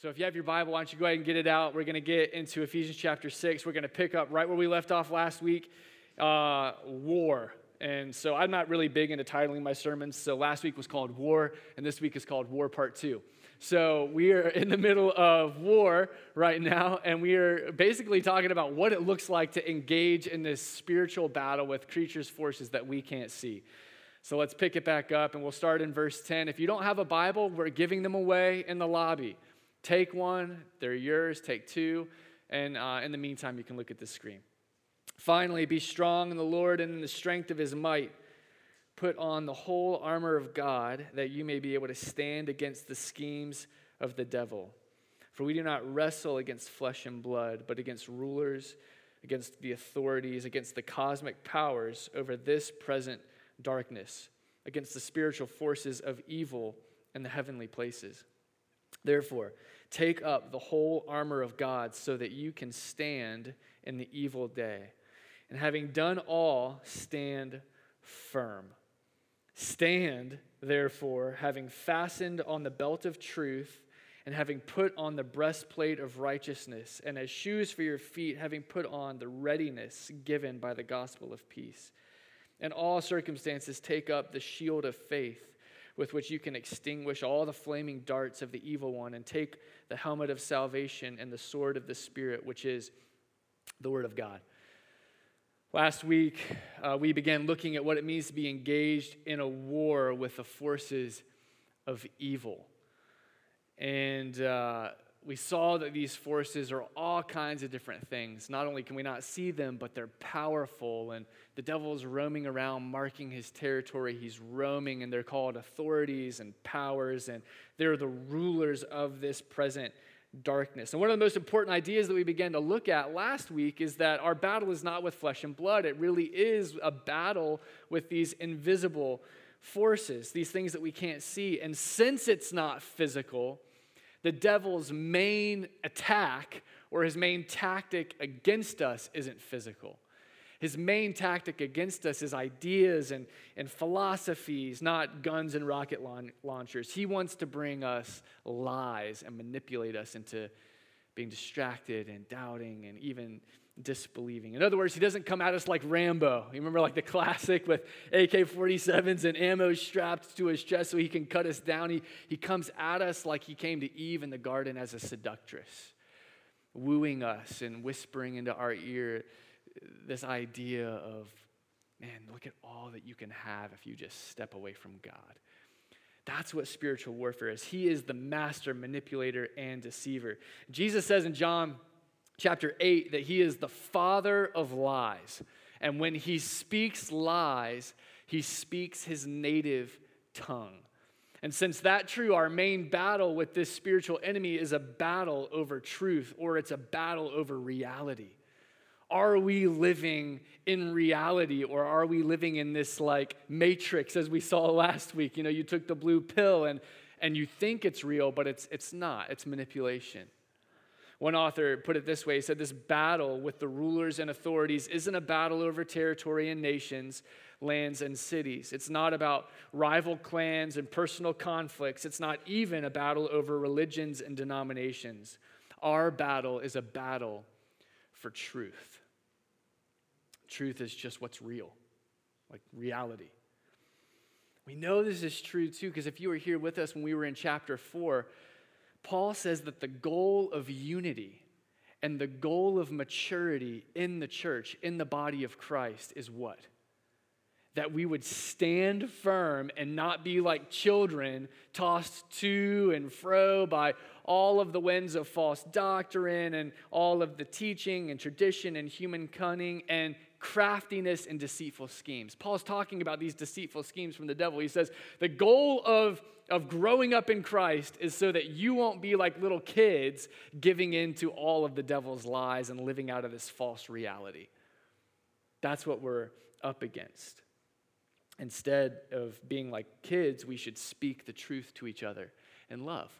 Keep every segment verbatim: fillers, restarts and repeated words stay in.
So if you have your Bible, why don't you go ahead and get it out. We're going to get into Ephesians chapter six. We're going to pick up right where we left off last week, uh, war. And so I'm not really big into titling my sermons. So last week was called War, and this week is called War Part two. So we are in the middle of war right now, and we are basically talking about what it looks like to engage in this spiritual battle with creatures' forces that we can't see. So let's pick it back up, and we'll start in verse ten. If you don't have a Bible, we're giving them away in the lobby. Take one, they're yours, take two, and uh, in the meantime, you can look at the screen. Finally, be strong in the Lord and in the strength of his might. Put on the whole armor of God that you may be able to stand against the schemes of the devil. For we do not wrestle against flesh and blood, but against rulers, against the authorities, against the cosmic powers over this present darkness, against the spiritual forces of evil in the heavenly places. Therefore, take up the whole armor of God so that you can stand in the evil day. And having done all, stand firm. Stand, therefore, having fastened on the belt of truth and having put on the breastplate of righteousness, and as shoes for your feet, having put on the readiness given by the gospel of peace. In all circumstances, take up the shield of faith, with which you can extinguish all the flaming darts of the evil one, and take the helmet of salvation and the sword of the Spirit, which is the Word of God. Last week, uh, we began looking at what it means to be engaged in a war with the forces of evil. And uh, we saw that these forces are all kinds of different things. Not only can we not see them, but they're powerful. And the devil's roaming around, marking his territory. He's roaming, and they're called authorities and powers. And they're the rulers of this present darkness. And one of the most important ideas that we began to look at last week is that our battle is not with flesh and blood. It really is a battle with these invisible forces, these things that we can't see. And since it's not physical, the devil's main attack or his main tactic against us isn't physical. His main tactic against us is ideas and, and philosophies, not guns and rocket laun- launchers. He wants to bring us lies and manipulate us into being distracted and doubting and even disbelieving. In other words, he doesn't come at us like Rambo. You remember like the classic with A K forty-sevens and ammo strapped to his chest so he can cut us down. He, he comes at us like he came to Eve in the garden as a seductress, wooing us and whispering into our ear this idea of, man, look at all that you can have if you just step away from God. That's what spiritual warfare is. He is the master manipulator and deceiver. Jesus says in John chapter eight that he is the father of lies. And when he speaks lies, he speaks his native tongue. And since that's true, our main battle with this spiritual enemy is a battle over truth, or it's a battle over reality. Are we living in reality, or are we living in this like matrix as we saw last week? You know, you took the blue pill and and you think it's real, but it's it's not. It's manipulation. One author put it this way. He said, this battle with the rulers and authorities isn't a battle over territory and nations, lands and cities. It's not about rival clans and personal conflicts. It's not even a battle over religions and denominations. Our battle is a battle for truth. Truth is just what's real, like reality. We know this is true too, because if you were here with us when we were in chapter four, Paul says that the goal of unity and the goal of maturity in the church, in the body of Christ, is what? That we would stand firm and not be like children tossed to and fro by all of the winds of false doctrine and all of the teaching and tradition and human cunning and craftiness and deceitful schemes. Paul's talking about these deceitful schemes from the devil. He says the goal of, of growing up in Christ is so that you won't be like little kids giving in to all of the devil's lies and living out of this false reality. That's what we're up against. Instead of being like kids, we should speak the truth to each other in love.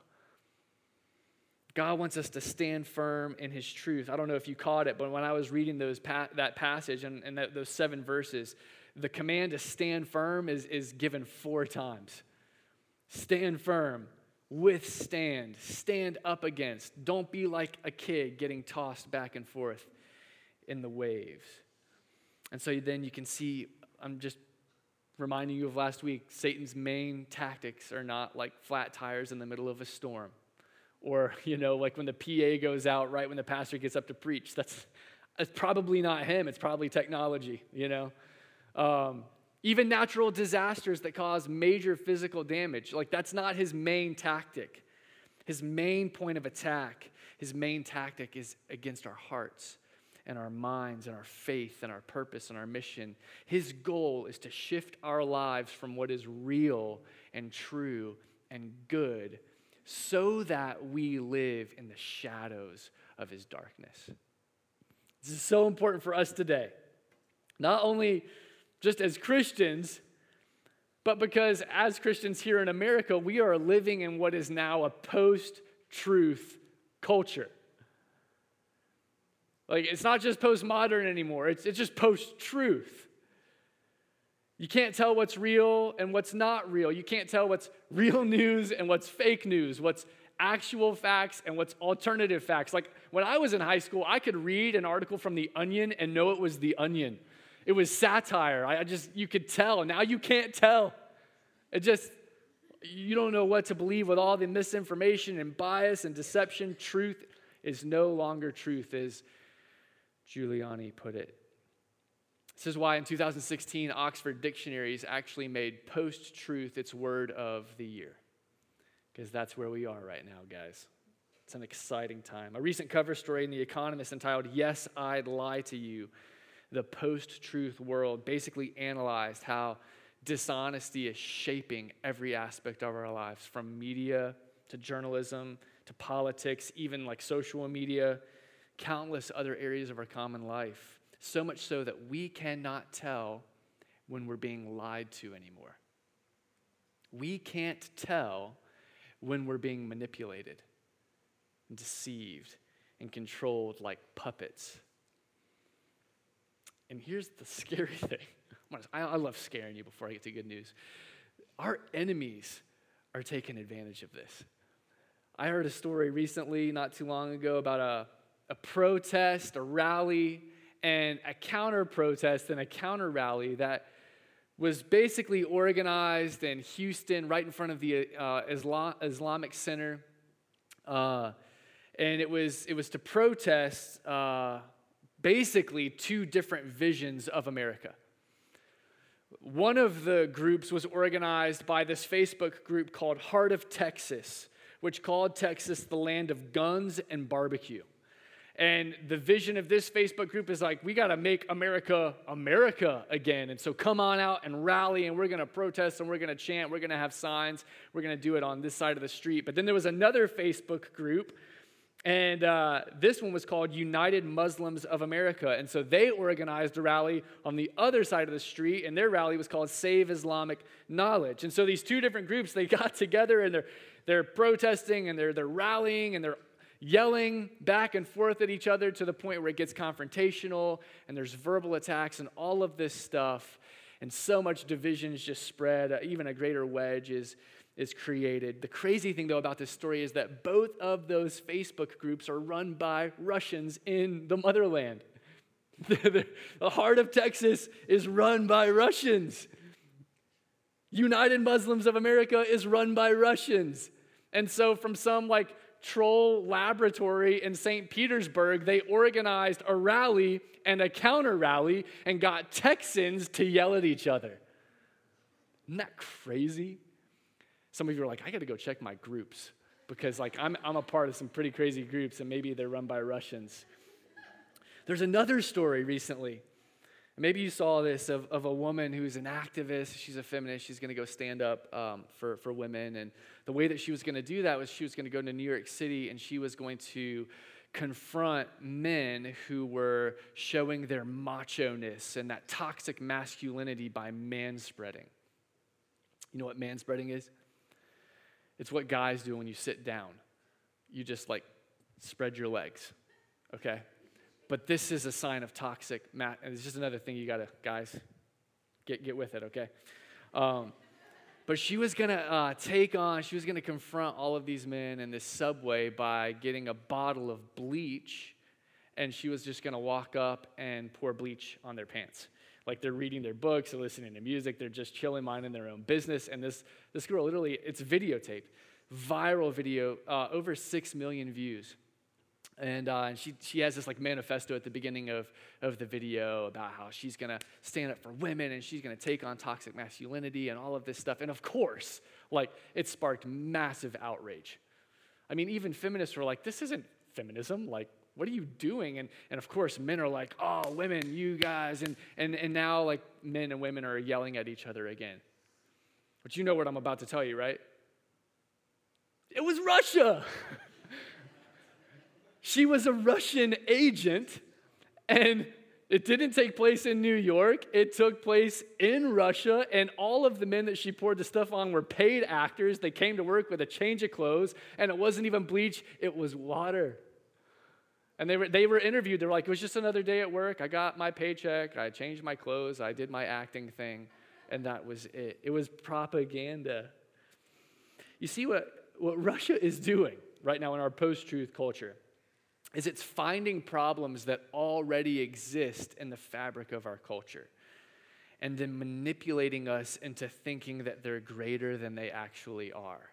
God wants us to stand firm in his truth. I don't know if you caught it, but when I was reading those pa- that passage and, and that, those seven verses, the command to stand firm is, is given four times. Stand firm, withstand, stand up against. Don't be like a kid getting tossed back and forth in the waves. And so then you can see, I'm just reminding you of last week, Satan's main tactics are not like flat tires in the middle of a storm. Or, you know, like when the P A goes out right when the pastor gets up to preach. That's, that's probably not him. It's probably technology, you know. Um, even natural disasters that cause major physical damage. Like, that's not his main tactic. His main point of attack, his main tactic is against our hearts and our minds and our faith and our purpose and our mission. His goal is to shift our lives from what is real and true and good so that we live in the shadows of his darkness. This is so important for us today. Not only just as Christians, but because as Christians here in America, we are living in what is now a post-truth culture. Like, it's not just postmodern anymore. It's, it's just post-truth. You can't tell what's real and what's not real. You can't tell what's real news and what's fake news, what's actual facts and what's alternative facts. Like, when I was in high school, I could read an article from The Onion and know it was The Onion. It was satire. I just, you could tell. Now you can't tell. It just, you don't know what to believe with all the misinformation and bias and deception. Truth is no longer truth, as Giuliani put it. This is why in two thousand sixteen, Oxford Dictionaries actually made post-truth its word of the year. Because that's where we are right now, guys. It's an exciting time. A recent cover story in The Economist entitled, "Yes, I'd Lie to You," the post-truth world basically analyzed how dishonesty is shaping every aspect of our lives, from media to journalism to politics, even like social media, countless other areas of our common life, so much so that we cannot tell when we're being lied to anymore. We can't tell when we're being manipulated, deceived, and controlled like puppets. And here's the scary thing. I love scaring you before I get to good news. Our enemies are taking advantage of this. I heard a story recently, not too long ago, about a, a protest, a rally, and a counter-protest and a counter-rally that was basically organized in Houston, right in front of the uh, Islam- Islamic Center. Uh, and it was, it was to protest... Uh, Basically, two different visions of America. One of the groups was organized by this Facebook group called Heart of Texas, which called Texas the land of guns and barbecue. And the vision of this Facebook group is like, we got to make America America again. And so come on out and rally, and we're going to protest, and we're going to chant, we're going to have signs, we're going to do it on this side of the street. But then there was another Facebook group, And uh, this one was called United Muslims of America. And so they organized a rally on the other side of the street, and their rally was called Save Islamic Knowledge. And so these two different groups, they got together, and they're, they're protesting, and they're, they're rallying, and they're yelling back and forth at each other to the point where it gets confrontational, and there's verbal attacks and all of this stuff. And so much division is just spread. Uh, even a greater wedge is... is created. The crazy thing, though, about this story is that both of those Facebook groups are run by Russians in the motherland. The Heart of Texas is run by Russians. United Muslims of America is run by Russians. And so from some like troll laboratory in Saint Petersburg, they organized a rally and a counter rally and got Texans to yell at each other. Isn't that crazy? Some of you are like, I got to go check my groups because, like, I'm I'm a part of some pretty crazy groups, and maybe they're run by Russians. There's another story recently. Maybe you saw this of, of a woman who's an activist. She's a feminist. She's going to go stand up um, for, for women. And the way that she was going to do that was she was going to go to New York City, and she was going to confront men who were showing their macho-ness and that toxic masculinity by manspreading. You know what manspreading is? It's what guys do when you sit down. You just, like, spread your legs, okay? But this is a sign of toxic, ma- and it's just another thing you got to, guys, get get with it, okay? Um, But she was going to uh, take on, she was going to confront all of these men in this subway by getting a bottle of bleach, and she was just going to walk up and pour bleach on their pants. Like, they're reading their books, they're listening to music, they're just chilling, minding their own business, and this, this girl literally, it's videotaped, viral video, uh, over six million views. And uh, and she she has this like manifesto at the beginning of, of the video about how she's going to stand up for women and she's going to take on toxic masculinity and all of this stuff. And of course, like, it sparked massive outrage. I mean, even feminists were like, this isn't feminism. Like, what are you doing? And and of course, men are like, oh, women, you guys. And and and now, like, men and women are yelling at each other again. But you know what I'm about to tell you, right? It was Russia. She was a Russian agent, and it didn't take place in New York. It took place in Russia, and all of the men that she poured the stuff on were paid actors. They came to work with a change of clothes, and it wasn't even bleach. It was water. And they were they were interviewed. They were like, it was just another day at work. I got my paycheck. I changed my clothes. I did my acting thing, and that was it. It was propaganda. You see what, what Russia is doing right now in our post-truth culture is it's finding problems that already exist in the fabric of our culture and then manipulating us into thinking that they're greater than they actually are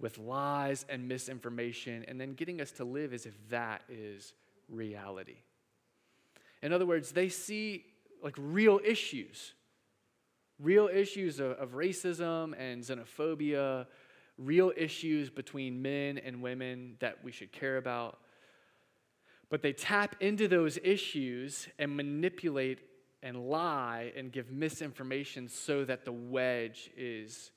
with lies and misinformation and then getting us to live as if that is reality. In other words, they see like real issues, real issues of, of racism and xenophobia, real issues between men and women that we should care about. But they tap into those issues and manipulate and lie and give misinformation so that the wedge is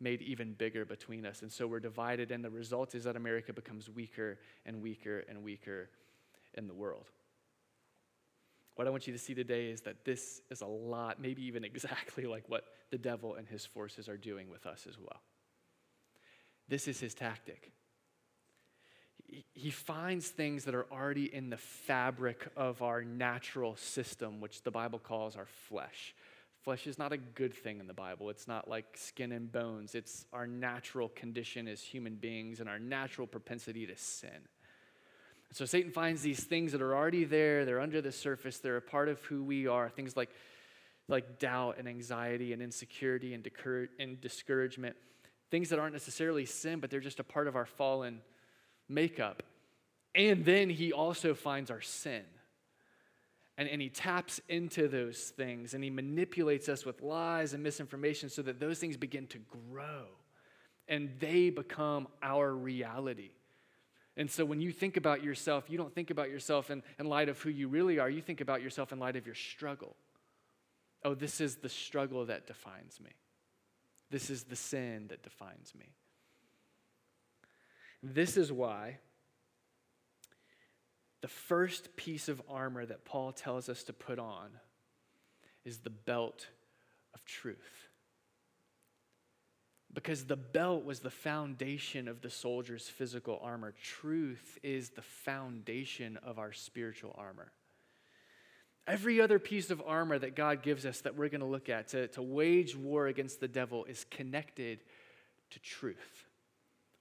made even bigger between us. And so we're divided, and the result is that America becomes weaker and weaker and weaker in the world. What I want you to see today is that this is a lot, maybe even exactly like what the devil and his forces are doing with us as well. This is his tactic. He finds things that are already in the fabric of our natural system, which the Bible calls our flesh. Flesh is not a good thing in the Bible. It's not like skin and bones. It's our natural condition as human beings and our natural propensity to sin. So Satan finds these things that are already there. They're under the surface. They're a part of who we are. Things like, like doubt and anxiety and insecurity and, decur- and discouragement. Things that aren't necessarily sin, but they're just a part of our fallen makeup. And then he also finds our sin. And, and he taps into those things, and he manipulates us with lies and misinformation so that those things begin to grow, and they become our reality. And so when you think about yourself, you don't think about yourself in, in light of who you really are. You think about yourself in light of your struggle. Oh, this is the struggle that defines me. This is the sin that defines me. This is why the first piece of armor that Paul tells us to put on is the belt of truth. Because the belt was the foundation of the soldier's physical armor. Truth is the foundation of our spiritual armor. Every other piece of armor that God gives us that we're going to look at to, to wage war against the devil is connected to truth.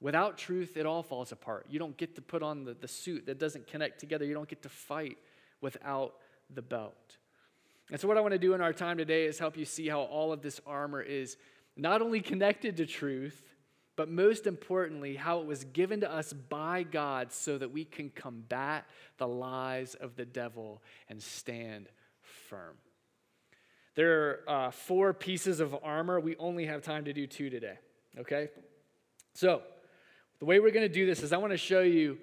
Without truth, it all falls apart. You don't get to put on the, the suit that doesn't connect together. You don't get to fight without the belt. And so what I want to do in our time today is help you see how all of this armor is not only connected to truth, but most importantly, how it was given to us by God so that we can combat the lies of the devil and stand firm. There are uh, four pieces of armor. We only have time to do two today, okay? So the way we're going to do this is I want to show you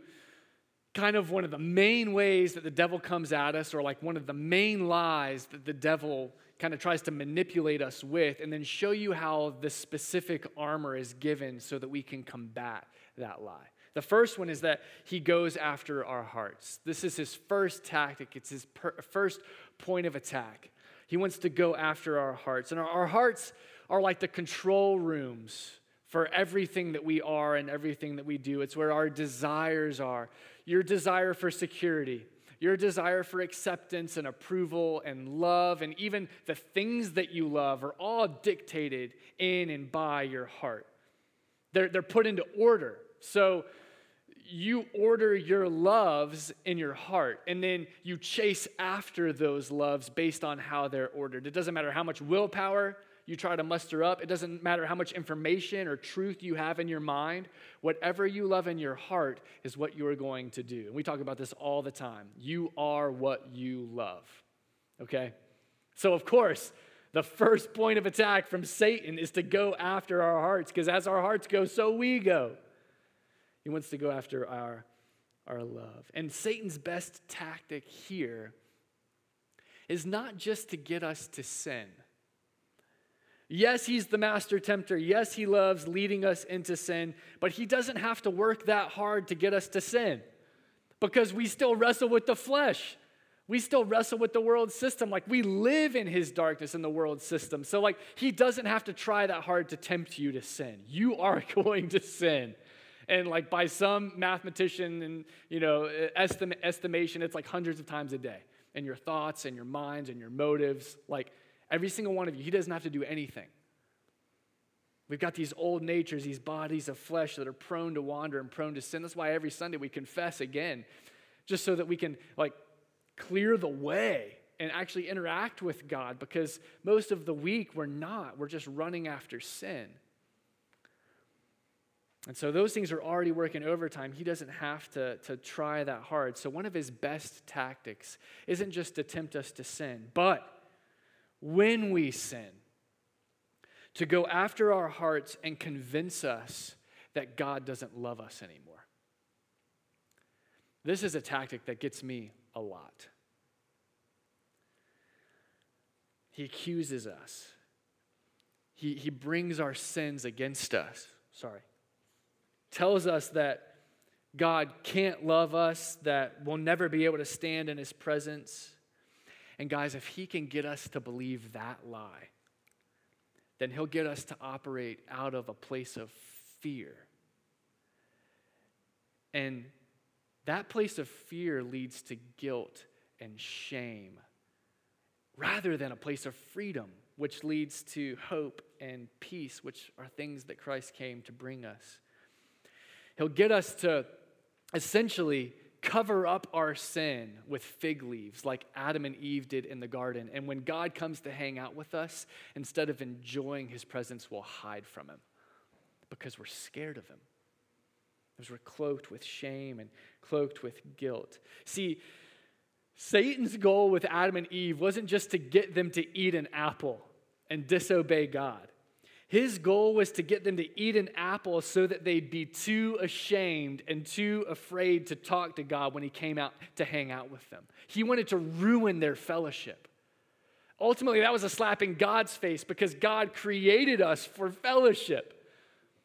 kind of one of the main ways that the devil comes at us, or like one of the main lies that the devil kind of tries to manipulate us with, and then show you how the specific armor is given so that we can combat that lie. The first one is that he goes after our hearts. This is his first tactic. It's his per- first point of attack. He wants to go after our hearts. And our, our hearts are like the control rooms for everything that we are and everything that we do. It's where our desires are. Your desire for security, Your desire for acceptance and approval and love and even the things that you love are all dictated in and by your heart. They're, they're put into order. So you order your loves in your heart, and then you chase after those loves based on how they're ordered. It doesn't matter how much willpower you try to muster up. It doesn't matter how much information or truth you have in your mind. Whatever you love in your heart is what you are going to do. And we talk about this all the time. You are what you love, okay? So, of course, the first point of attack from Satan is to go after our hearts, because as our hearts go, so we go. He wants to go after our, our love. And Satan's best tactic here is not just to get us to sin. Yes, he's the master tempter. Yes, he loves leading us into sin, but he doesn't have to work that hard to get us to sin, because we still wrestle with the flesh. We still wrestle with the world system. Like, we live in his darkness in the world system. So, like, he doesn't have to try that hard to tempt you to sin. You are going to sin. And, like, by some mathematician and, you know, estim- estimation, it's like hundreds of times a day. And your thoughts and your minds and your motives, like, every single one of you, he doesn't have to do anything. We've got these old natures, these bodies of flesh that are prone to wander and prone to sin. That's why every Sunday we confess again, just so that we can, like, clear the way and actually interact with God, because most of the week we're not. We're just running after sin. And so those things are already working overtime. He doesn't have to, to try that hard. So one of his best tactics isn't just to tempt us to sin, but when we sin, to go after our hearts and convince us that God doesn't love us anymore. This is a tactic that gets me a lot. He accuses us. He, he brings our sins against us. Sorry. Tells us that God can't love us, that we'll never be able to stand in his presence. And guys, if he can get us to believe that lie, then he'll get us to operate out of a place of fear. And that place of fear leads to guilt and shame, rather than a place of freedom, which leads to hope and peace, which are things that Christ came to bring us. He'll get us to essentially cover up our sin with fig leaves, like Adam and Eve did in the garden. And when God comes to hang out with us, instead of enjoying his presence, we'll hide from him because we're scared of him. Because we're cloaked with shame and cloaked with guilt. See, Satan's goal with Adam and Eve wasn't just to get them to eat an apple and disobey God. His goal was to get them to eat an apple so that they'd be too ashamed and too afraid to talk to God when he came out to hang out with them. He wanted to ruin their fellowship. Ultimately, that was a slap in God's face, because God created us for fellowship.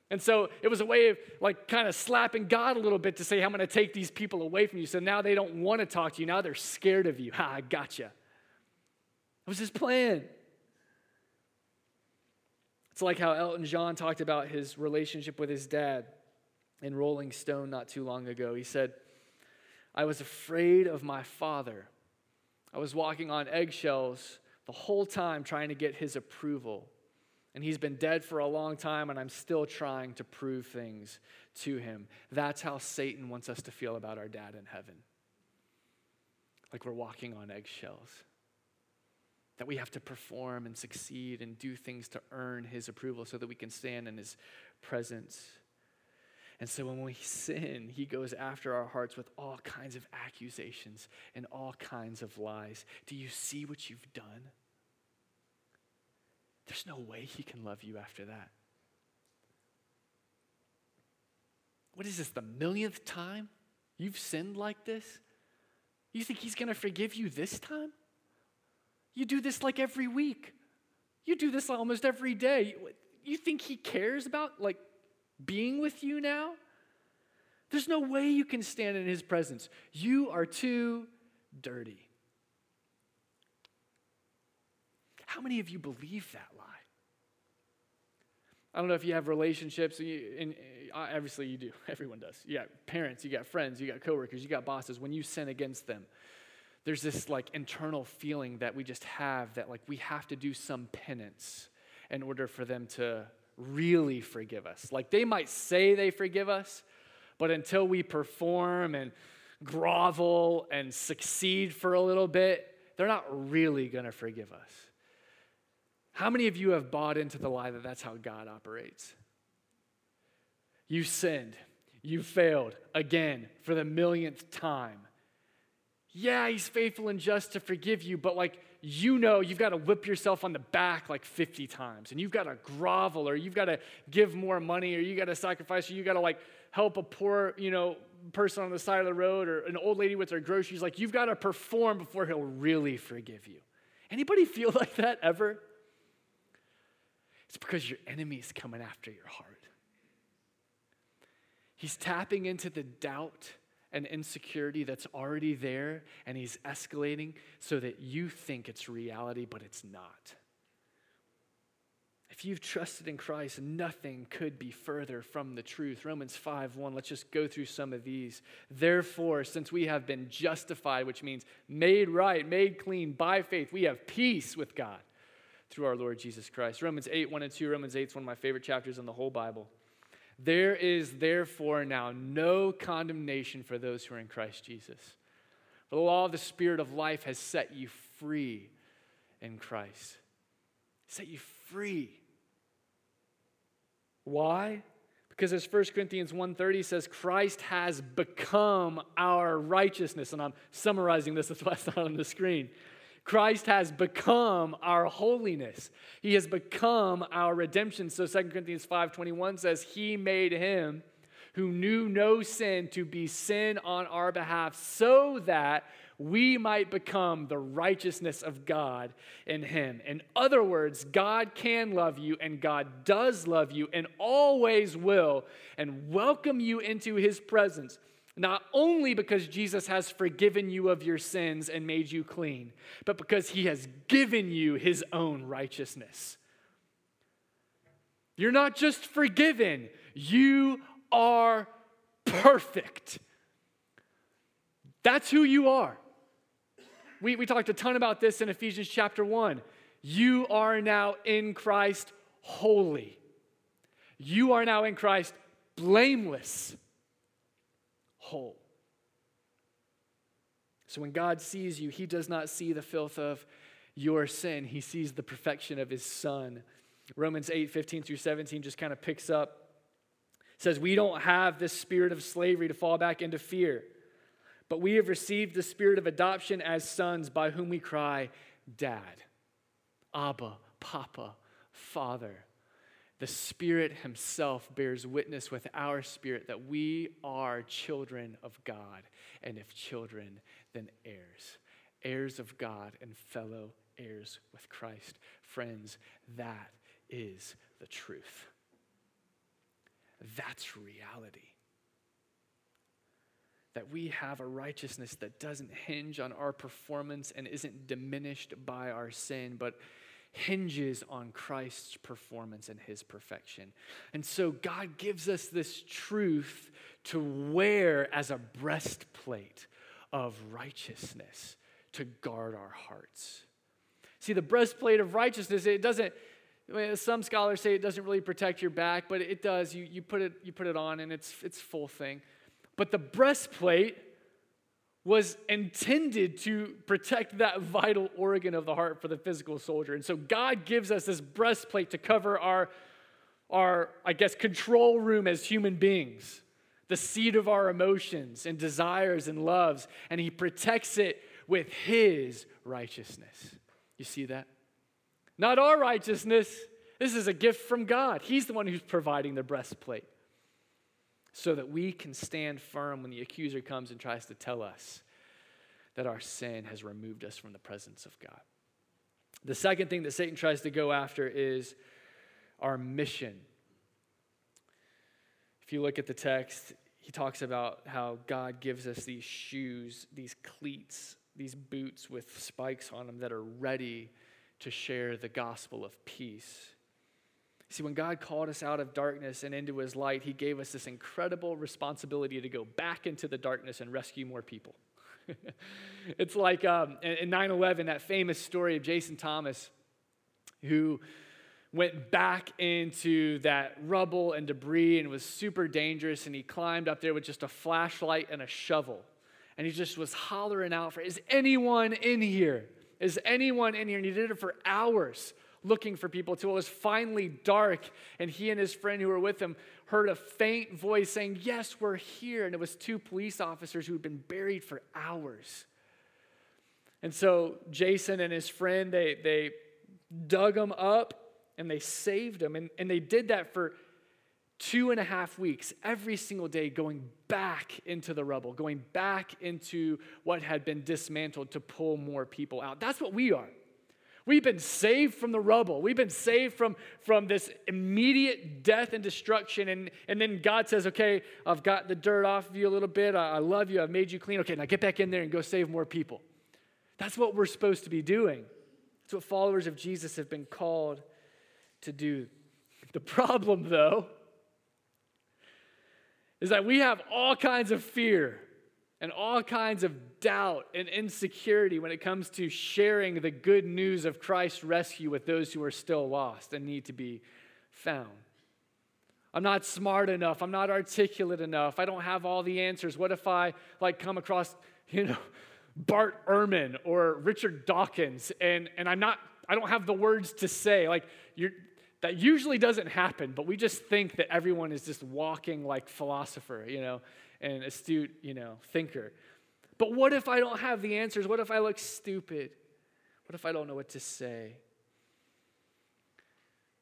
And so it was a way of, like, kind of slapping God a little bit to say, I'm going to take these people away from you. So now they don't want to talk to you. Now they're scared of you. Ha, I gotcha. That was his plan. It's like how Elton John talked about his relationship with his dad in Rolling Stone not too long ago. He said, I was afraid of my father. I was walking on eggshells the whole time trying to get his approval. And he's been dead for a long time, and I'm still trying to prove things to him. That's how Satan wants us to feel about our dad in heaven. Like we're walking on eggshells. That we have to perform and succeed and do things to earn his approval so that we can stand in his presence. And so when we sin, he goes after our hearts with all kinds of accusations and all kinds of lies. Do you see what you've done? There's no way he can love you after that. What is this, the millionth time you've sinned like this? You think he's going to forgive you this time? You do this like every week. You do this almost every day. You think he cares about, like, being with you now? There's no way you can stand in his presence. You are too dirty. How many of you believe that lie? I don't know if you have relationships, and obviously you do. Everyone does. You got parents, you got friends, you got coworkers, you got bosses. When you sin against them, there's this like internal feeling that we just have that like we have to do some penance in order for them to really forgive us. Like they might say they forgive us, but until we perform and grovel and succeed for a little bit, they're not really going to forgive us. How many of you have bought into the lie that that's how God operates? You sinned. You failed again for the millionth time. Yeah, he's faithful and just to forgive you, but like you know you've got to whip yourself on the back like fifty times, and you've got to grovel, or you've got to give more money, or you got to sacrifice, or you got to like help a poor, you know, person on the side of the road, or an old lady with her groceries. Like you've got to perform before he'll really forgive you. Anybody feel like that ever? It's because your enemy's coming after your heart. He's tapping into the doubt and insecurity that's already there, and he's escalating so that you think it's reality, but it's not. If you've trusted in Christ, nothing could be further from the truth. Romans five one, let's just go through some of these. Therefore, since we have been justified, which means made right, made clean by faith, we have peace with God through our Lord Jesus Christ. Romans eight one and two, Romans eight is one of my favorite chapters in the whole Bible. There is therefore now no condemnation for those who are in Christ Jesus. For the law of the Spirit of life has set you free in Christ. Set you free. Why? Because as First Corinthians one thirty says, Christ has become our righteousness. And I'm summarizing this, that's why it's not on the screen. Christ has become our holiness. He has become our redemption. So Second Corinthians five twenty-one says, he made him who knew no sin to be sin on our behalf so that we might become the righteousness of God in him. In other words, God can love you, and God does love you, and always will, and welcome you into his presence. Not only because Jesus has forgiven you of your sins and made you clean, but because he has given you his own righteousness. You're not just forgiven, you are perfect. That's who you are. We, we talked a ton about this in Ephesians chapter one. You are now in Christ holy. You are now in Christ blameless. Whole. So when God sees you, he does not see the filth of your sin. He sees the perfection of his son. Romans eight fifteen through seventeen just kind of picks up. It says, we don't have this spirit of slavery to fall back into fear, but we have received the spirit of adoption as sons, by whom we cry, Dad, Abba, Papa, Father. The Spirit himself bears witness with our spirit that we are children of God, and if children, then heirs, heirs of God and fellow heirs with Christ. Friends, that is the truth. That's reality. That we have a righteousness that doesn't hinge on our performance and isn't diminished by our sin, but hinges on Christ's performance and his perfection. And so God gives us this truth to wear as a breastplate of righteousness to guard our hearts. See, the breastplate of righteousness, it doesn't, some scholars say it doesn't really protect your back, but it does. You, you put it, you put it on and it's it's full thing. But the breastplate was intended to protect that vital organ of the heart for the physical soldier. And so God gives us this breastplate to cover our, our, I guess, control room as human beings, the seat of our emotions and desires and loves, and he protects it with his righteousness. You see that? Not our righteousness. This is a gift from God. He's the one who's providing the breastplate, so that we can stand firm when the accuser comes and tries to tell us that our sin has removed us from the presence of God. The second thing that Satan tries to go after is our mission. If you look at the text, he talks about how God gives us these shoes, these cleats, these boots with spikes on them that are ready to share the gospel of peace. See, when God called us out of darkness and into his light, he gave us this incredible responsibility to go back into the darkness and rescue more people. It's like um, in nine eleven, that famous story of Jason Thomas, who went back into that rubble and debris and was super dangerous, and he climbed up there with just a flashlight and a shovel. And he just was hollering out for, is anyone in here? Is anyone in here? And he did it for hours, looking for people till it was finally dark. And he and his friend who were with him heard a faint voice saying, yes, we're here. And it was two police officers who had been buried for hours. And so Jason and his friend, they they dug him up, and they saved him. And, and they did that for two and a half weeks, every single day, going back into the rubble, going back into what had been dismantled to pull more people out. That's what we are. We've been saved from the rubble. We've been saved from, from this immediate death and destruction. And, and then God says, okay, I've got the dirt off of you a little bit. I, I love you. I've made you clean. Okay, now get back in there and go save more people. That's what we're supposed to be doing. That's what followers of Jesus have been called to do. The problem, though, is that we have all kinds of fear and all kinds of doubt and insecurity when it comes to sharing the good news of Christ's rescue with those who are still lost and need to be found. I'm not smart enough. I'm not articulate enough. I don't have all the answers. What if I, like, come across, you know, Bart Ehrman or Richard Dawkins, and, and I'm not, I don't have the words to say. Like, you're, that usually doesn't happen, but we just think that everyone is just walking like philosopher, you know, and astute, you know, thinker. But what if I don't have the answers? What if I look stupid? What if I don't know what to say?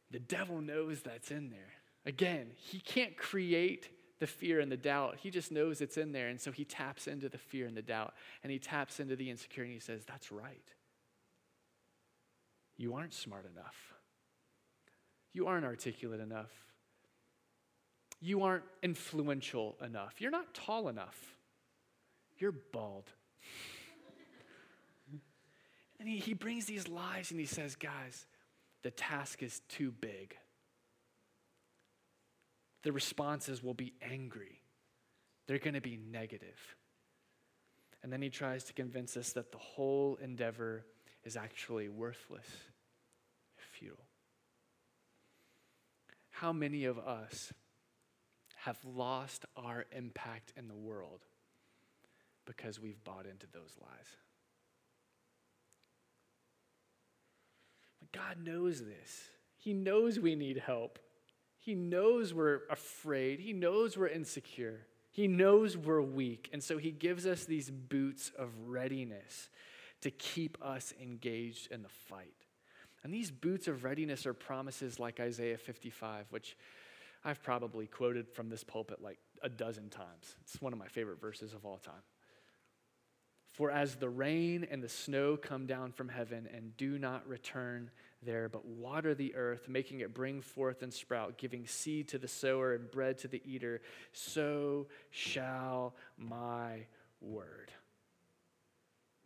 The devil knows that's in there. Again, he can't create the fear and the doubt. He just knows it's in there, and so he taps into the fear and the doubt, and he taps into the insecurity, and he says, that's right. You aren't smart enough. You aren't articulate enough. You aren't influential enough. You're not tall enough. You're bald. And he, he brings these lies and he says, guys, the task is too big. The responses will be angry. They're going to be negative. And then he tries to convince us that the whole endeavor is actually worthless, futile. How many of us have lost our impact in the world because we've bought into those lies? But God knows this. He knows we need help. He knows we're afraid. He knows we're insecure. He knows we're weak. And so he gives us these boots of readiness to keep us engaged in the fight. And these boots of readiness are promises like Isaiah fifty-five, which I've probably quoted from this pulpit like a dozen times. It's one of my favorite verses of all time. For as the rain and the snow come down from heaven and do not return there, but water the earth, making it bring forth and sprout, giving seed to the sower and bread to the eater, so shall my word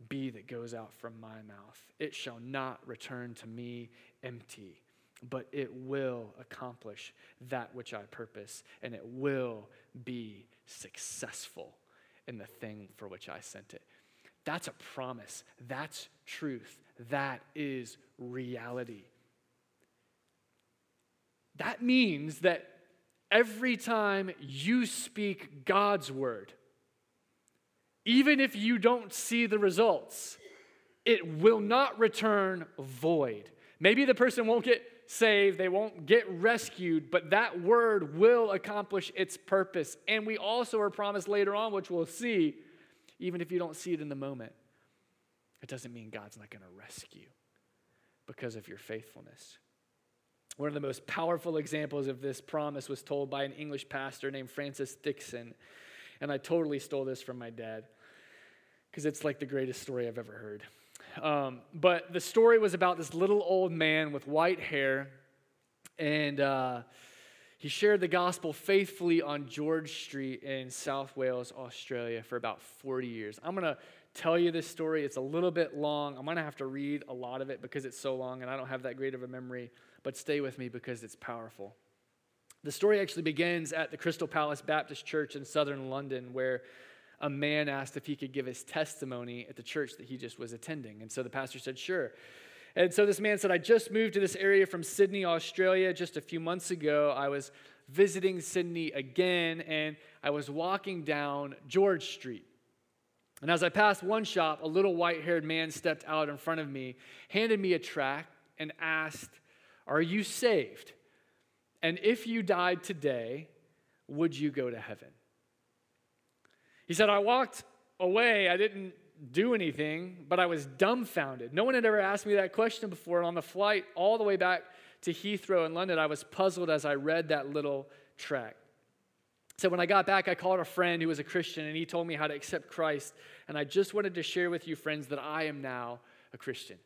be that goes out from my mouth. It shall not return to me empty, but it will accomplish that which I purpose, and it will be successful in the thing for which I sent it. That's a promise. That's truth. That is reality. That means that every time you speak God's word, even if you don't see the results, it will not return void. Maybe the person won't get saved, they won't get rescued, but that word will accomplish its purpose. And we also are promised later on, which we'll see, even if you don't see it in the moment, it doesn't mean God's not going to rescue because of your faithfulness. One of the most powerful examples of this promise was told by an English pastor named Francis Dixon. And I totally stole this from my dad because it's like the greatest story I've ever heard. Um, but the story was about this little old man with white hair, and uh, he shared the gospel faithfully on George Street in South Wales, Australia for about forty years. I'm going to tell you this story. It's a little bit long. I'm going to have to read a lot of it because it's so long, and I don't have that great of a memory, but stay with me because it's powerful. The story actually begins at the Crystal Palace Baptist Church in southern London, where a man asked if he could give his testimony at the church that he just was attending. And so the pastor said, sure. And so this man said, I just moved to this area from Sydney, Australia, just a few months ago. I was visiting Sydney again, and I was walking down George Street. And as I passed one shop, a little white-haired man stepped out in front of me, handed me a tract, and asked, are you saved? And if you died today, would you go to heaven? He said, I walked away. I didn't do anything, but I was dumbfounded. No one had ever asked me that question before. And on the flight all the way back to Heathrow in London, I was puzzled as I read that little tract. So when I got back, I called a friend who was a Christian, and he told me how to accept Christ. And I just wanted to share with you, friends, that I am now a Christian.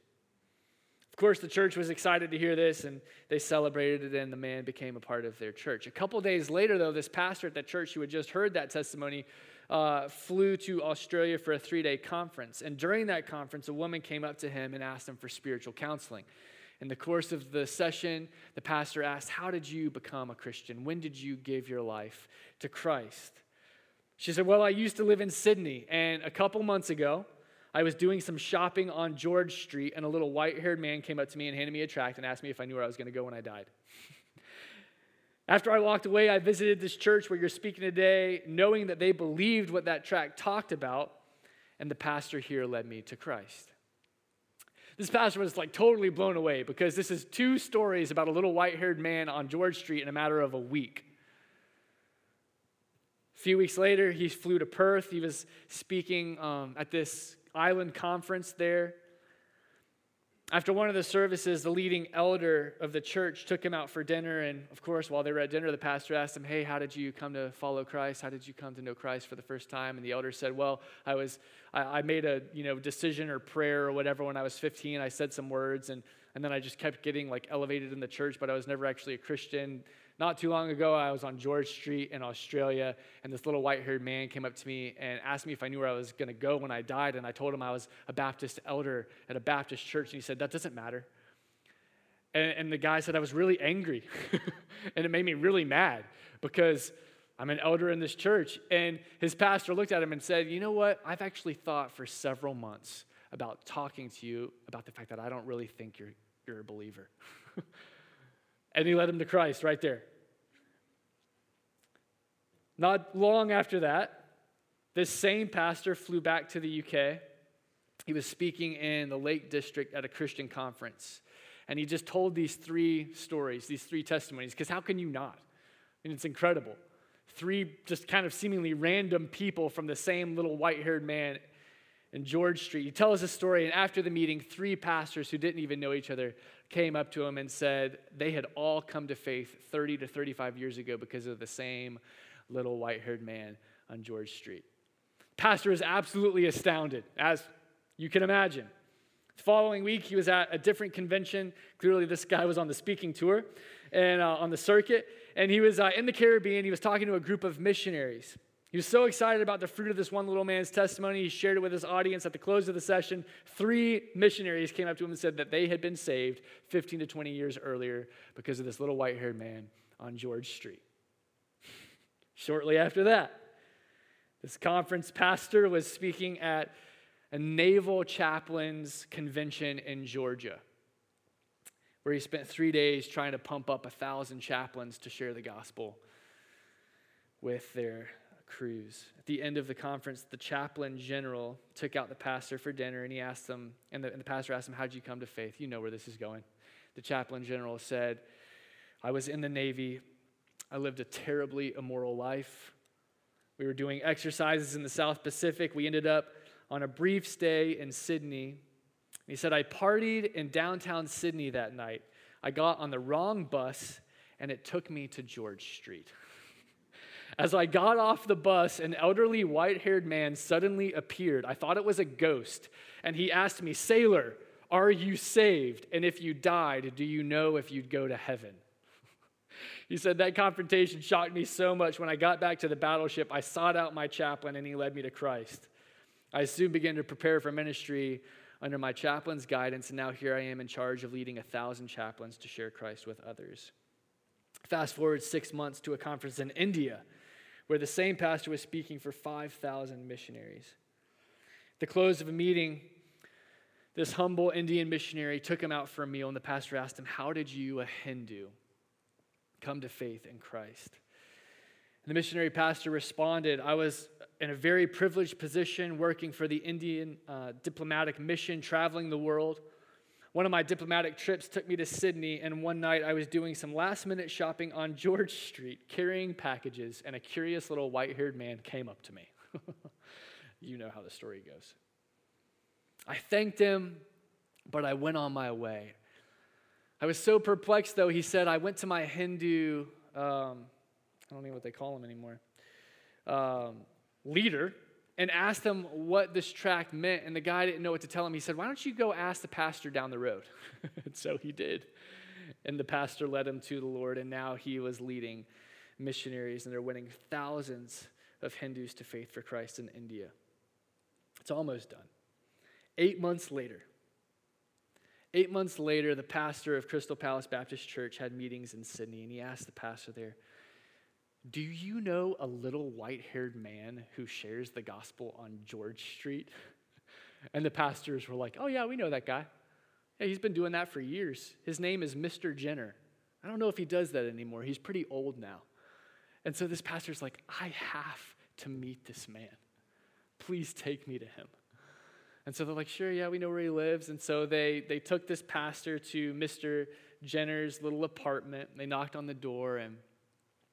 Of course, the church was excited to hear this, and they celebrated it, and the man became a part of their church. A couple days later, though, this pastor at that church who had just heard that testimony uh, flew to Australia for a three-day conference. And during that conference, a woman came up to him and asked him for spiritual counseling. In the course of the session, the pastor asked, how did you become a Christian? When did you give your life to Christ? She said, well, I used to live in Sydney, and a couple months ago, I was doing some shopping on George Street, and a little white-haired man came up to me and handed me a tract and asked me if I knew where I was going to go when I died. After I walked away, I visited this church where you're speaking today, knowing that they believed what that tract talked about, and the pastor here led me to Christ. This pastor was like totally blown away because this is two stories about a little white-haired man on George Street in a matter of a week. A few weeks later, he flew to Perth. He was speaking um, at this island conference there. After one of the services, the leading elder of the church took him out for dinner. And of course, while they were at dinner, the pastor asked him, hey, how did you come to follow Christ? How did you come to know Christ for the first time? And the elder said, well, I was, I, I made a, you know, decision or prayer or whatever when I was fifteen. I said some words and, and then I just kept getting like elevated in the church, but I was never actually a Christian. Not too long ago, I was on George Street in Australia, and this little white-haired man came up to me and asked me if I knew where I was going to go when I died, and I told him I was a Baptist elder at a Baptist church, and he said, that doesn't matter. And, and the guy said, I was really angry, and it made me really mad because I'm an elder in this church. And his pastor looked at him and said, you know what? I've actually thought for several months about talking to you about the fact that I don't really think you're, you're a believer. And he led him to Christ right there. Not long after that, this same pastor flew back to the U K. He was speaking in the Lake District at a Christian conference. And he just told these three stories, these three testimonies, because how can you not? I mean, it's incredible. Three just kind of seemingly random people from the same little white-haired man in George Street. He tells a story, and after the meeting, three pastors who didn't even know each other came up to him and said they had all come to faith thirty to thirty-five years ago because of the same little white-haired man on George Street. Pastor is absolutely astounded, as you can imagine. The following week, he was at a different convention. Clearly, this guy was on the speaking tour and uh, on the circuit, and he was uh, in the Caribbean. He was talking to a group of missionaries. He was so excited about the fruit of this one little man's testimony. He shared it with his audience. At the close of the session, three missionaries came up to him and said that they had been saved fifteen to twenty years earlier because of this little white-haired man on George Street. Shortly after that, this conference pastor was speaking at a naval chaplains convention in Georgia, where he spent three days trying to pump up a thousand chaplains to share the gospel with their cruise. At the end of the conference, the chaplain general took out the pastor for dinner, and he asked him, and the, and the pastor asked him, how'd you come to faith? You know where this is going. The chaplain general said, I was in the Navy. I lived a terribly immoral life. We were doing exercises in the South Pacific. We ended up on a brief stay in Sydney. And he said, I partied in downtown Sydney that night. I got on the wrong bus, and it took me to George Street. As I got off the bus, an elderly white-haired man suddenly appeared. I thought it was a ghost, and he asked me, sailor, are you saved? And if you died, do you know if you'd go to heaven? He said, that confrontation shocked me so much. When I got back to the battleship, I sought out my chaplain, and he led me to Christ. I soon began to prepare for ministry under my chaplain's guidance, and now here I am in charge of leading a thousand chaplains to share Christ with others. Fast forward six months to a conference in India, where the same pastor was speaking for five thousand missionaries. At the close of a meeting, this humble Indian missionary took him out for a meal, and the pastor asked him, "How did you, a Hindu, come to faith in Christ?" And the missionary pastor responded, "I was in a very privileged position working for the Indian uh, diplomatic mission, traveling the world. One of my diplomatic trips took me to Sydney, and one night I was doing some last-minute shopping on George Street, carrying packages, and a curious little white-haired man came up to me." You know how the story goes. "I thanked him, but I went on my way. I was so perplexed, though," he said, "I went to my Hindu, um, I don't know what they call him anymore, um, leader, and asked him what this tract meant, and the guy didn't know what to tell him. He said, 'Why don't you go ask the pastor down the road?' And so he did. And the pastor led him to the Lord, and now he was leading missionaries, and they're winning thousands of Hindus to faith for Christ in India." It's almost done. Eight months later, eight months later, the pastor of Crystal Palace Baptist Church had meetings in Sydney, and he asked the pastor there, "Do you know a little white-haired man who shares the gospel on George Street?" And the pastors were like, "Oh yeah, we know that guy. Yeah, he's been doing that for years. His name is Mister Jenner. I don't know if he does that anymore. He's pretty old now." And so this pastor's like, "I have to meet this man. Please take me to him." And so they're like, "Sure, yeah, we know where he lives." And so they they took this pastor to Mister Jenner's little apartment. They knocked on the door, and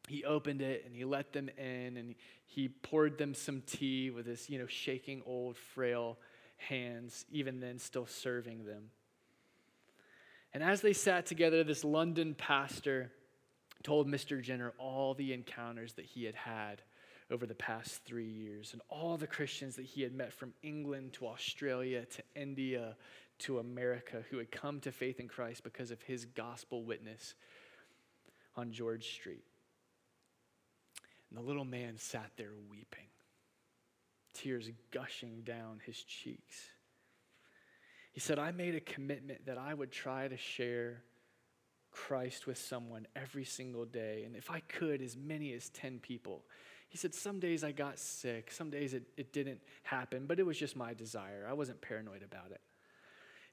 he opened it, and he let them in, and he poured them some tea with his, you know, shaking old frail hands, even then still serving them. And as they sat together, this London pastor told Mister Jenner all the encounters that he had had over the past three years, and all the Christians that he had met from England to Australia to India to America who had come to faith in Christ because of his gospel witness on George Street. And the little man sat there weeping, tears gushing down his cheeks. He said, "I made a commitment that I would try to share Christ with someone every single day, and if I could, as many as ten people." He said, "Some days I got sick. Some days it, it didn't happen, but it was just my desire. I wasn't paranoid about it."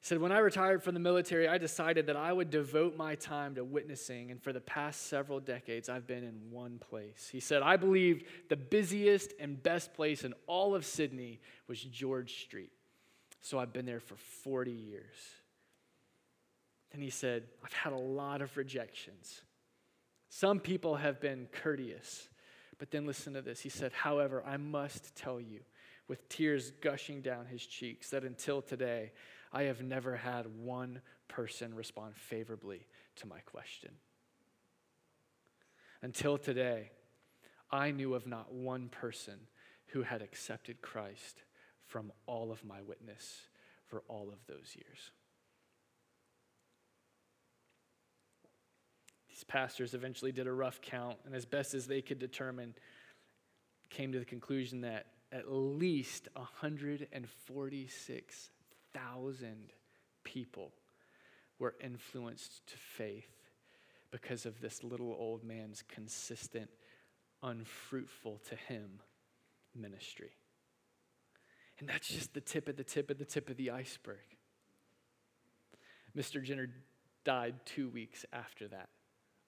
He said, "When I retired from the military, I decided that I would devote my time to witnessing, and for the past several decades, I've been in one place." He said, "I believed the busiest and best place in all of Sydney was George Street, so I've been there for forty years. And he said, "I've had a lot of rejections. Some people have been courteous. But then listen to this." He said, "However, I must tell you," with tears gushing down his cheeks, "that until today, I have never had one person respond favorably to my question. Until today, I knew of not one person who had accepted Christ from all of my witness for all of those years." These pastors eventually did a rough count, and as best as they could determine, came to the conclusion that at least one hundred forty-six thousand people were influenced to faith because of this little old man's consistent, unfruitful to him ministry. And that's just the tip of the tip of the tip of the iceberg. Mister Jenner died two weeks after that,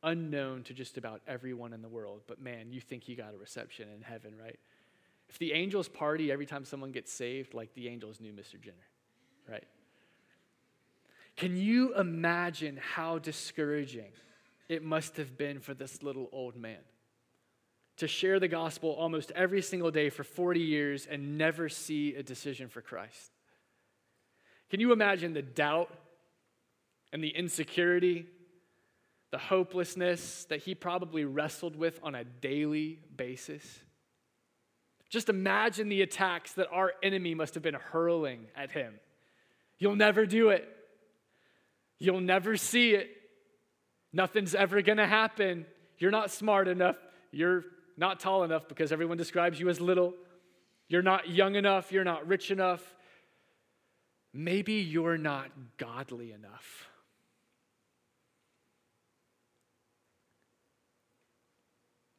unknown to just about everyone in the world. But man, you think he got a reception in heaven, right? If the angels party every time someone gets saved, like the angels knew Mister Jenner, right? Can you imagine how discouraging it must have been for this little old man to share the gospel almost every single day for forty years and never see a decision for Christ? Can you imagine the doubt and the insecurity, the hopelessness that he probably wrestled with on a daily basis? Just imagine the attacks that our enemy must have been hurling at him. "You'll never do it. You'll never see it. Nothing's ever going to happen. You're not smart enough. You're not tall enough because everyone describes you as little. You're not young enough. You're not rich enough. Maybe you're not godly enough."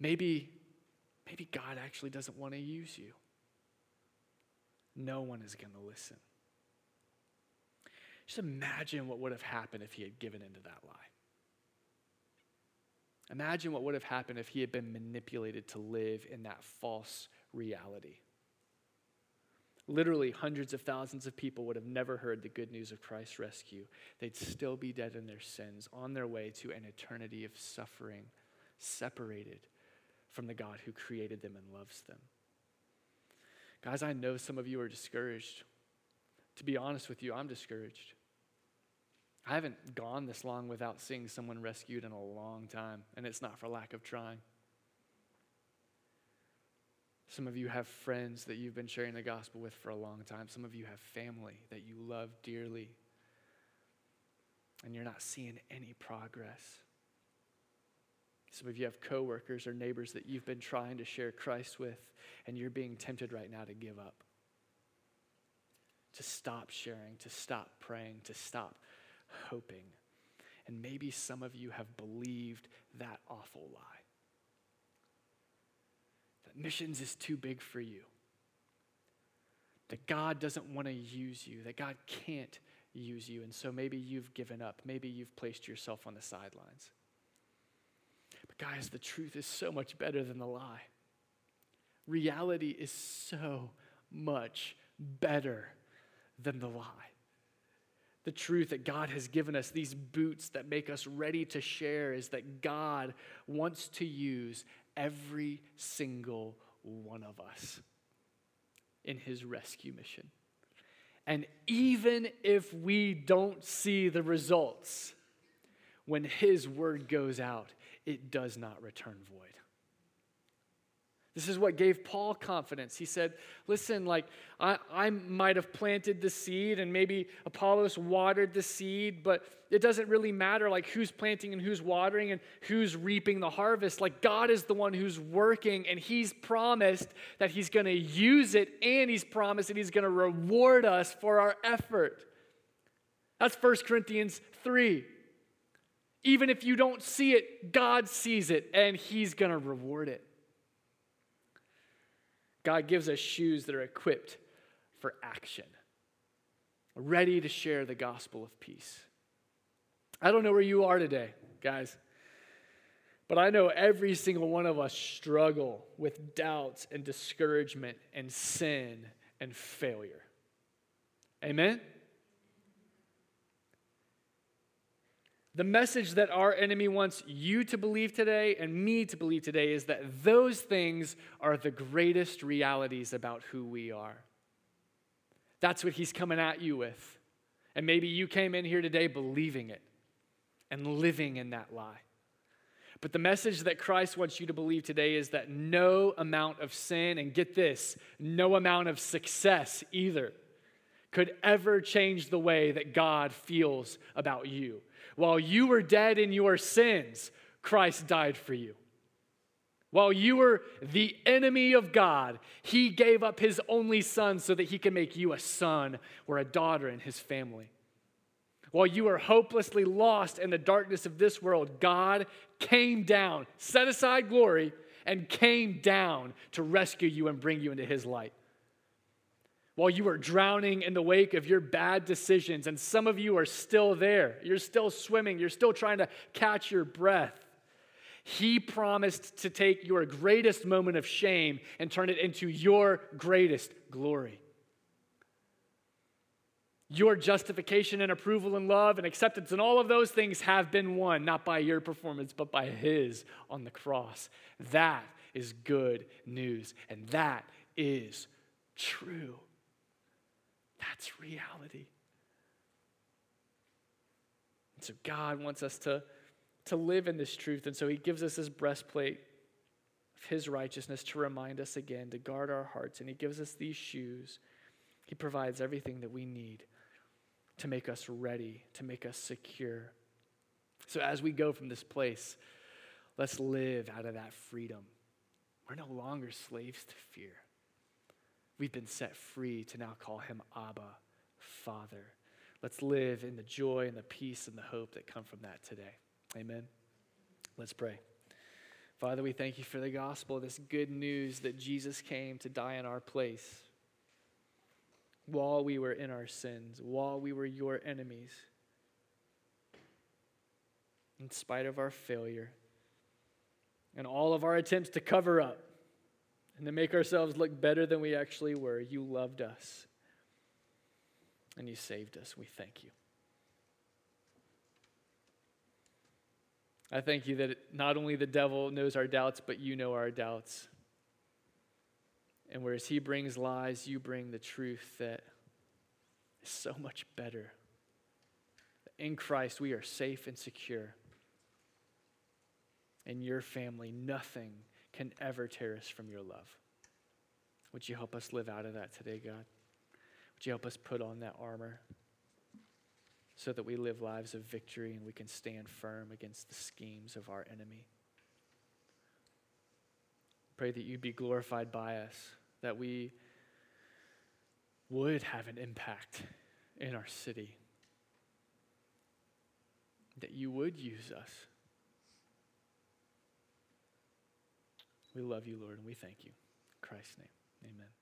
Maybe, Maybe God actually doesn't want to use you. No one is going to listen. Just imagine what would have happened if he had given into that lie. Imagine what would have happened if he had been manipulated to live in that false reality. Literally, hundreds of thousands of people would have never heard the good news of Christ's rescue. They'd still be dead in their sins, on their way to an eternity of suffering, separated from the God who created them and loves them. Guys, I know some of you are discouraged. To be honest with you, I'm discouraged. I haven't gone this long without seeing someone rescued in a long time, and it's not for lack of trying. Some of you have friends that you've been sharing the gospel with for a long time. Some of you have family that you love dearly, and you're not seeing any progress. Some of you have coworkers or neighbors that you've been trying to share Christ with, and you're being tempted right now to give up, to stop sharing, to stop praying, to stop hoping. And maybe some of you have believed that awful lie. That missions is too big for you. That God doesn't want to use you. That God can't use you. And so maybe you've given up. Maybe you've placed yourself on the sidelines. But guys, the truth is so much better than the lie. Reality is so much better than the lie. The truth that God has given us, these boots that make us ready to share, is that God wants to use every single one of us in his rescue mission. And even if we don't see the results, when his word goes out, it does not return void. This is what gave Paul confidence. He said, listen, like I, I might have planted the seed and maybe Apollos watered the seed, but it doesn't really matter like who's planting and who's watering and who's reaping the harvest. Like God is the one who's working, and he's promised that he's going to use it, and he's promised that he's going to reward us for our effort. That's First Corinthians three. Even if you don't see it, God sees it, and he's going to reward it. God gives us shoes that are equipped for action, ready to share the gospel of peace. I don't know where you are today, guys, but I know every single one of us struggle with doubts and discouragement and sin and failure. Amen? The message that our enemy wants you to believe today and me to believe today is that those things are the greatest realities about who we are. That's what he's coming at you with. And maybe you came in here today believing it and living in that lie. But the message that Christ wants you to believe today is that no amount of sin, and get this, no amount of success either, could ever change the way that God feels about you. While you were dead in your sins, Christ died for you. While you were the enemy of God, he gave up his only son so that he can make you a son or a daughter in his family. While you were hopelessly lost in the darkness of this world, God came down, set aside glory, and came down to rescue you and bring you into his light. While you are drowning in the wake of your bad decisions, and some of you are still there, you're still swimming, you're still trying to catch your breath, he promised to take your greatest moment of shame and turn it into your greatest glory. Your justification and approval and love and acceptance and all of those things have been won, not by your performance, but by his on the cross. That is good news, and that is true. That's reality. And so God wants us to, to live in this truth. And so he gives us this breastplate of his righteousness to remind us again, to guard our hearts. And he gives us these shoes. He provides everything that we need to make us ready, to make us secure. So as we go from this place, let's live out of that freedom. We're no longer slaves to fear. We've been set free to now call him Abba, Father. Let's live in the joy and the peace and the hope that come from that today. Amen. Let's pray. Father, we thank you for the gospel, this good news that Jesus came to die in our place while we were in our sins, while we were your enemies. In spite of our failure and all of our attempts to cover up and to make ourselves look better than we actually were, you loved us and you saved us. We thank you. I thank you that not only the devil knows our doubts, but you know our doubts. And whereas he brings lies, you bring the truth that is so much better. In Christ, we are safe and secure. In your family, nothing can ever tear us from your love. Would you help us live out of that today, God? Would you help us put on that armor so that we live lives of victory and we can stand firm against the schemes of our enemy? Pray that you be glorified by us, that we would have an impact in our city, that you would use us. We love you, Lord, and we thank you. In Christ's name, amen.